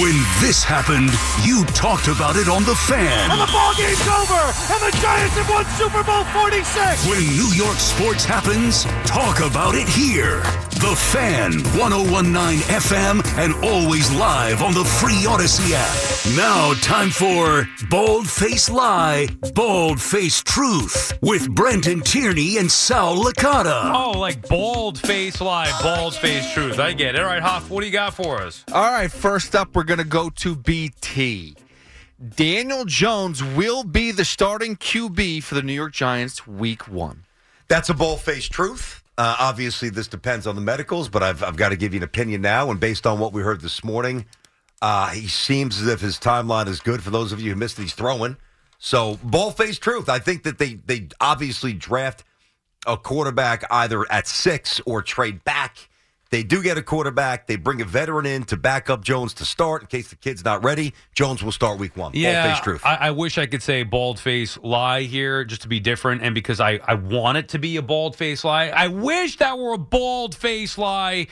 When this happened, you talked about it on The Fan. And the ball game's over, and the Giants have won Super Bowl 46. When New York sports happens, talk about it here. The Fan, 101.9 FM, and always live on the free Odyssey app. Now, time for Bald Face Lie, Bald Face Truth with Brenton Tierney and Sal Licata. Oh, like Bald Face Lie, Bald Face Truth. I get it. All right, Hoff, what do you got for us? All right, first up, we're going to go to BT. Daniel Jones will be the starting QB for the New York Giants Week 1. That's a bold-faced truth. Obviously, this depends on the medicals, but I've got to give you an opinion now. And based on what we heard this morning, he seems as if his timeline is good. For those of you who missed it, he's throwing. So, bold-faced truth. I think that they obviously draft a quarterback either at 6 or trade back. They do get a quarterback. They bring a veteran in to back up Jones to start in case the kid's not ready. Jones will start Week 1. Yeah, bald-faced truth. I wish I could say bald-faced lie here just to be different, and because I want it to be a bald-faced lie. I wish that were a bald-faced lie.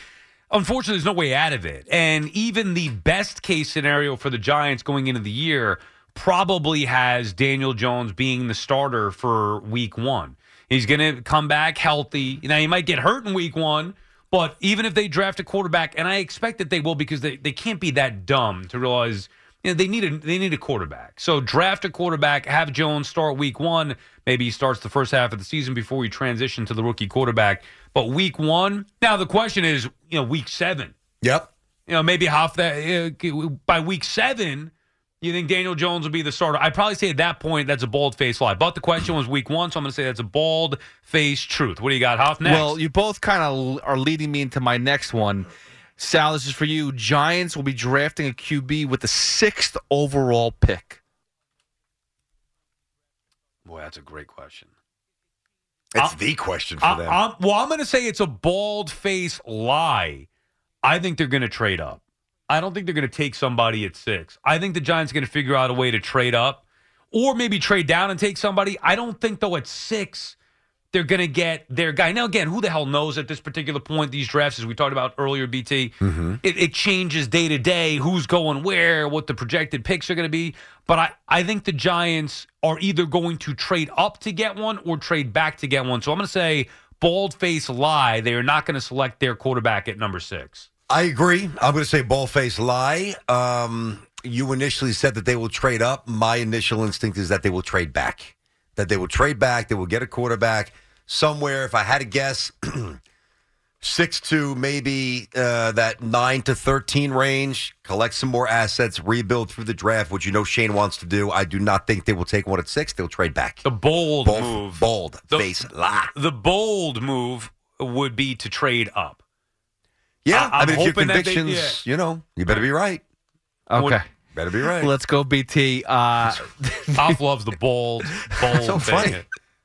Unfortunately, there's no way out of it. And even the best-case scenario for the Giants going into the year probably has Daniel Jones being the starter for Week 1. He's going to come back healthy. Now, he might get hurt in Week 1. But even if they draft a quarterback, and I expect that they will, because they can't be that dumb to realize, you know, they need a quarterback. So draft a quarterback, have Jones start Week 1. Maybe he starts the first half of the season before we transition to the rookie quarterback. But Week 1, now the question is, you know, Week 7. Yep. You know, maybe half that by Week 7. You think Daniel Jones will be the starter? I'd probably say at that point that's a bald-faced lie. But the question was Week 1, so I'm going to say that's a bald-faced truth. What do you got, Hoff, next? Well, you both kind of are leading me into my next one. Sal, this is for you. Giants will be drafting a QB with the 6th overall pick. Boy, that's a great question. It's the question for them. I'm going to say it's a bald-faced lie. I think they're going to trade up. I don't think they're going to take somebody at 6. I think the Giants are going to figure out a way to trade up or maybe trade down and take somebody. I don't think, though, at 6 they're going to get their guy. Now, again, who the hell knows at this particular point? These drafts, as we talked about earlier, BT, it changes day to day, who's going where, what the projected picks are going to be. But I think the Giants are either going to trade up to get one or trade back to get one. So I'm going to say bald-faced lie. They are not going to select their quarterback at number 6. I agree. I'm going to say bald-faced lie. You initially said that they will trade up. My initial instinct is that they will trade back. They will get a quarterback somewhere. If I had to guess, 6 to maybe that 9 to 13 range, collect some more assets, rebuild through the draft, which you know Shane wants to do. I do not think they will take one at 6. They'll trade back. The bold move. Bald-faced lie. The bold move would be to trade up. Yeah, I mean, if your convictions, you know, you better be right. Okay. Better be right. Let's go, BT. Hoff loves the bold so funny.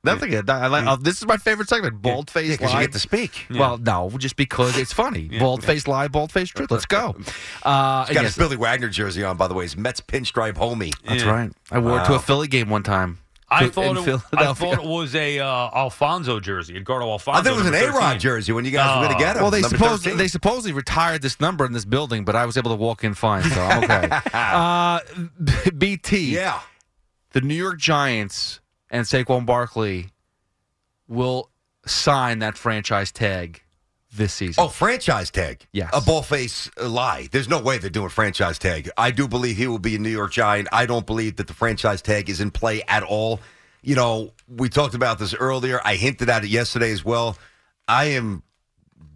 Nothing. Yeah. I like, this is my favorite segment. Bald-faced lie. Because you get to speak. Yeah. Well, no, just because it's funny. Yeah. Bald-faced lie, bald-faced truth. Let's go. He's got his Billy Wagner jersey on, by the way. His Mets pinstripe homie. Yeah. That's right. I wore it to a Philly game one time. I thought it was a Alfonzo jersey, Edgardo Alfonzo. I thought it was an A-Rod jersey when you guys were going to get him. Well, they supposedly retired this number in this building, but I was able to walk in fine, so I'm okay. BT, yeah, the New York Giants and Saquon Barkley will sign that franchise tag this season. Oh, franchise tag. Yes. A ball-face lie. There's no way they're doing franchise tag. I do believe he will be a New York Giant. I don't believe that the franchise tag is in play at all. You know, we talked about this earlier. I hinted at it yesterday as well. I am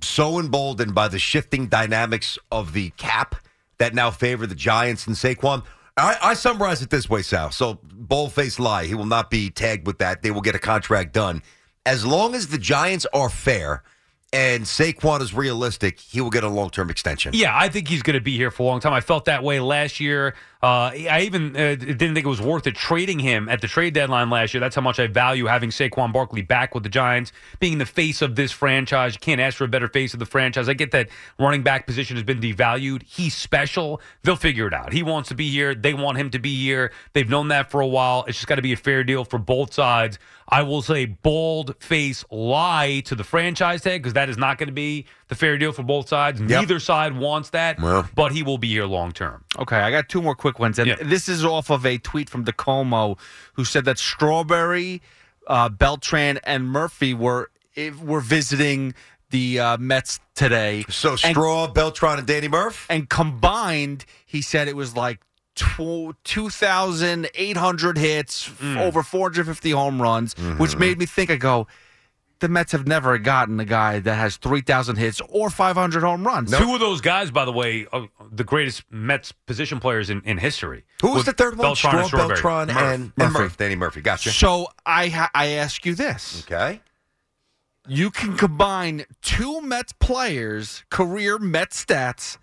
so emboldened by the shifting dynamics of the cap that now favor the Giants and Saquon. I summarize it this way, Sal. So, bold-faced lie. He will not be tagged with that. They will get a contract done. As long as the Giants are fair and Saquon is realistic, he will get a long-term extension. Yeah, I think he's going to be here for a long time. I felt that way last year. I even didn't think it was worth it trading him at the trade deadline last year. That's how much I value having Saquon Barkley back with the Giants, being the face of this franchise. You can't ask for a better face of the franchise. I get that running back position has been devalued. He's special. They'll figure it out. He wants to be here. They want him to be here. They've known that for a while. It's just got to be a fair deal for both sides. I will say bold-faced lie to the franchise tag because that is not going to be the fair deal for both sides. Yep. Neither side wants that, but he will be here long-term. Okay, I got two more quick ones. And this is off of a tweet from DeComo who said that Strawberry, Beltran, and Murphy were visiting the Mets today. So Beltran, and Danny Murph? And combined, he said it was like 2,800 hits, over 450 home runs, which made me think, I go, the Mets have never gotten a guy that has 3,000 hits or 500 home runs. Nope. Two of those guys, by the way, are the greatest Mets position players in history. Who was the third one? Beltran and Murphy. Danny Murphy. Gotcha. So I ask you this. Okay. You can combine two Mets players, career Mets stats,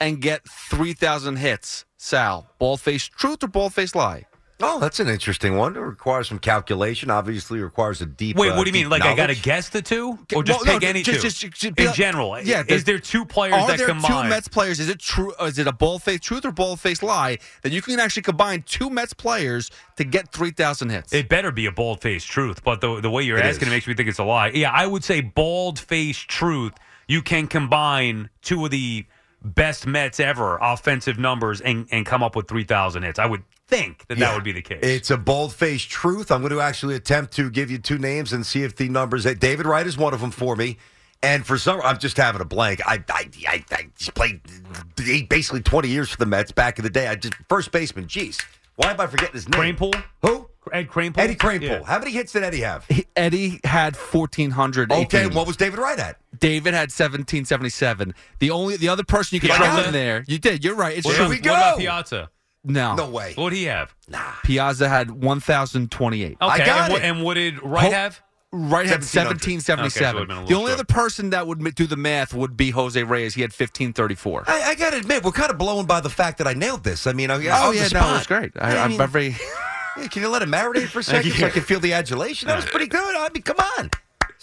and get 3,000 hits. Sal, bald-faced truth or bald-faced lie? Oh, that's an interesting one. It requires some calculation. Obviously, it requires a deep knowledge. Wait, what do you mean? Like, knowledge? I got to guess the two? Or just any two? Just in general. Yeah, is there two players that combine? Are there two Mets players? Is it true? Is it a bald-faced truth or bald-faced lie that you can actually combine two Mets players to get 3,000 hits? It better be a bald-faced truth, but the way you're asking it makes me think it's a lie. Yeah, I would say bald-faced truth. You can combine two of the best Mets ever offensive numbers and come up with 3,000 hits. I would think that would be the case. It's a bold-faced truth. I'm going to actually attempt to give you two names and see if the numbers that David Wright is one of them for me. And for some, I'm just having a blank. I played basically 20 years for the Mets back in the day. I just first baseman. Jeez, why am I forgetting his name? Kranepool. Who? Ed Kranepool. Eddie Kranepool. Yeah. How many hits did Eddie have? Eddie had 1,400. Okay, what was David Wright at? David had 1,777. The other person you could throw in there. You did. You're right. It's true. What about Piazza? No. No way. What did he have? Nah. Piazza had 1,028. Okay. And what did Wright have? Wright had 1,777. Okay, so the only other person that would do the math would be Jose Reyes. He had 1,534. I got to admit, we're kind of blown by the fact that I nailed this. I mean, it was great. I'm very... Can you let him marinate for a second so I can feel the adulation? That was pretty good. I mean, come on.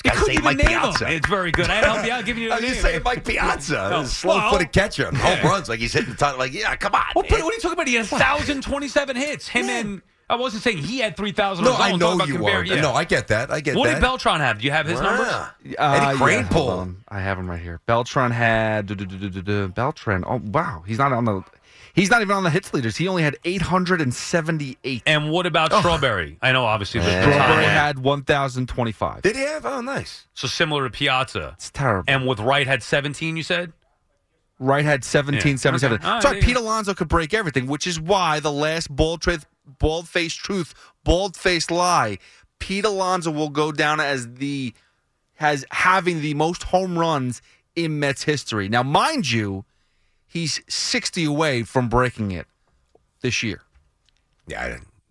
You couldn't even Mike name Piazza. Him. It's very good. I'd help you out. Give you a name. I was just saying Mike Piazza. No. Slow-footed catcher. Home runs. Like, he's hitting the top. Like, yeah, come on. Well, what are you talking about? He had 1,027 hits. Him and... I wasn't saying he had 3,000. No, I know you were. Yeah. No, I get that. What did Beltran have? Do you have his numbers? Eddie Kranepool. I have him right here. Beltran had... Beltran. Oh, wow. He's not on the... He's not even on the hits leaders. He only had 878. And what about Strawberry? I know, obviously. Strawberry had 1,025. Did he have? Oh, nice. So similar to Piazza. It's terrible. And with Wright had 17, you said? Wright had 1,777. Okay. Sorry, Pete Alonso could break everything, which is why the last bald-faced truth, bald-faced lie, Pete Alonso will go down as having the most home runs in Mets history. Now, mind you, he's 60 away from breaking it this year. Yeah,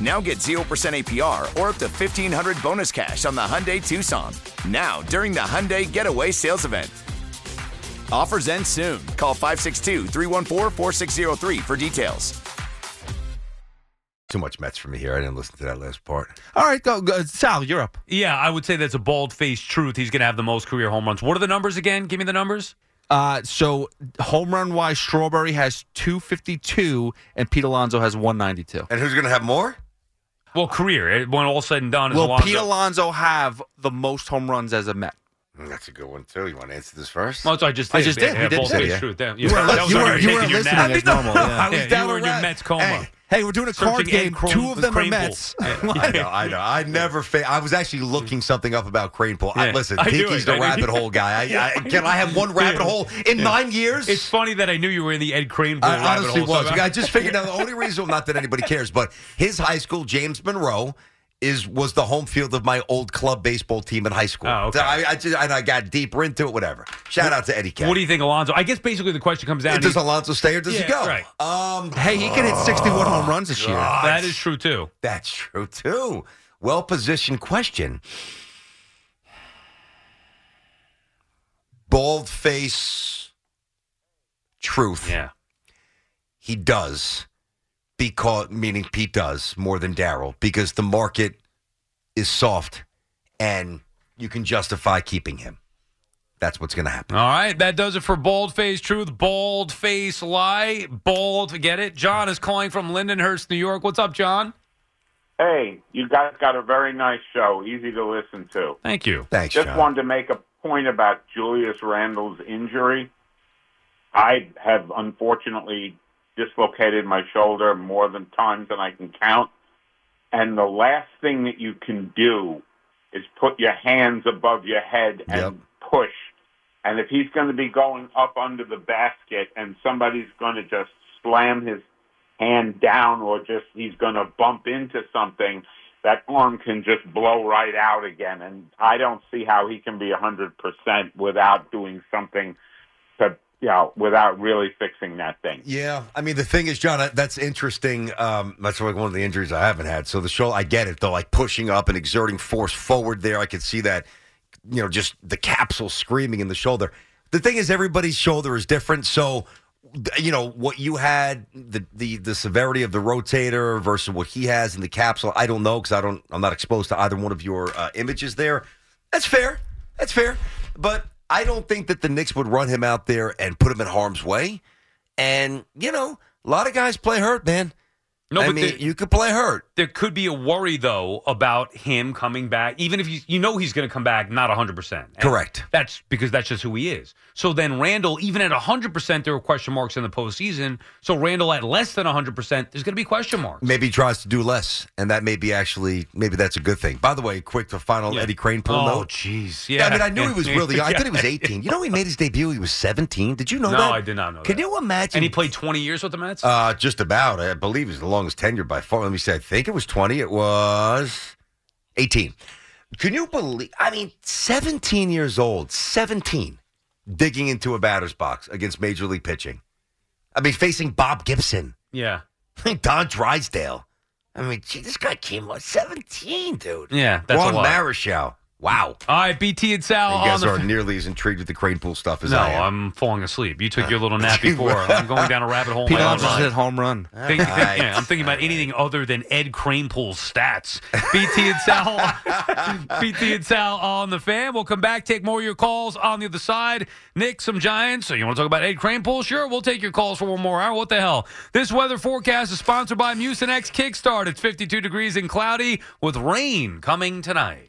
Now get 0% APR or up to $1,500 bonus cash on the Hyundai Tucson. Now, during the Hyundai Getaway Sales Event. Offers end soon. Call 562-314-4603 for details. Too much Mets for me here. I didn't listen to that last part. All right, go. Sal, you're up. Yeah, I would say that's a bald-faced truth. He's going to have the most career home runs. What are the numbers again? Give me the numbers. So home run-wise, Strawberry has 252, and Pete Alonso has 192. And who's going to have more? Well, career. When all said and done, is Alonso. Will Pete Alonso have the most home runs as a Met? That's a good one, too. You want to answer this first? Well, so I just did. Yeah, we did. Yeah. You weren't listening as normal. I was down in your Mets coma. Hey, we're doing a card game. Two of them are Mets. I know. I was actually looking something up about Kranepool. Yeah. Listen, Pinky's the rabbit hole guy. Can I have one rabbit hole in 9 years? It's funny that I knew you were in the Ed Kranepool rabbit hole. I honestly was. I just figured out the only reason, not that anybody cares, but his high school, James Monroe, was the home field of my old club baseball team in high school. Oh, okay. I got deeper into it, whatever. Shout out to Eddie Cat. What do you think, Alonso? I guess basically the question comes down to... Does Alonso stay or does he go? Right. Hey, he can hit 61 home runs this year. That is true, too. That's true, too. Well-positioned question. Bald face truth. Yeah. He does. Because, meaning Pete does more than Darryl, because the market is soft and you can justify keeping him. That's what's going to happen. All right. That does it for Bald Face Truth, Bald Face Lie, Bald. Get it? John is calling from Lindenhurst, New York. What's up, John? Hey, you guys got a very nice show. Easy to listen to. Thank you. Thanks, John. Just wanted to make a point about Julius Randle's injury. I have unfortunately dislocated my shoulder more than times than I can count. And the last thing that you can do is put your hands above your head and push. And if he's going to be going up under the basket and somebody's going to just slam his hand down or just he's going to bump into something, that arm can just blow right out again. And I don't see how he can be 100% without doing something to without really fixing that thing. Yeah, I mean, the thing is, John, that's interesting. That's like one of the injuries I haven't had. So the shoulder, I get it, though, like pushing up and exerting force forward there. I could see that, just the capsule screaming in the shoulder. The thing is, everybody's shoulder is different. So, what you had, the severity of the rotator versus what he has in the capsule, I don't know because I'm not exposed to either one of your images there. That's fair. But I don't think that the Knicks would run him out there and put him in harm's way. And, a lot of guys play hurt, man. No, I mean, you could play hurt. There could be a worry, though, about him coming back, even if you know he's going to come back not 100%. Correct. That's because that's just who he is. So then Randle, even at 100%, there were question marks in the postseason. So Randle at less than 100%, there's going to be question marks. Maybe he tries to do less, and that may be actually, maybe that's a good thing. By the way, quick to final Eddie Kranepool note. Oh, jeez. Yeah. I mean, I knew he was really young. I thought he was 18. You know he made his debut? He was 17. Did you know that? No, I did not know that. Can you imagine? And he played 20 years with the Mets? Just about. I believe he's the longest tenure by far. Let me say, I think. It was 20. It was 18. Can you believe? I mean, 17 years old, 17, digging into a batter's box against Major League pitching. I mean, facing Bob Gibson. Yeah. Don Drysdale. I mean, gee, this guy came out 17, dude. Yeah, that's a lot. Ron Marichal. Wow. All right, BT and Sal. You guys aren't nearly as intrigued with the Kranepool stuff as I am. No, I'm falling asleep. You took your little nap before. I'm going down a rabbit hole. Pete Alonso said home run. I'm thinking about anything other than Ed Kranepool's stats. BT and Sal. BT and Sal on the Fan. We'll come back, take more of your calls on the other side. Nick, some Giants. So you want to talk about Ed Kranepool? Sure, we'll take your calls for one more hour. What the hell? This weather forecast is sponsored by Mucinex Kickstart. It's 52 degrees and cloudy with rain coming tonight.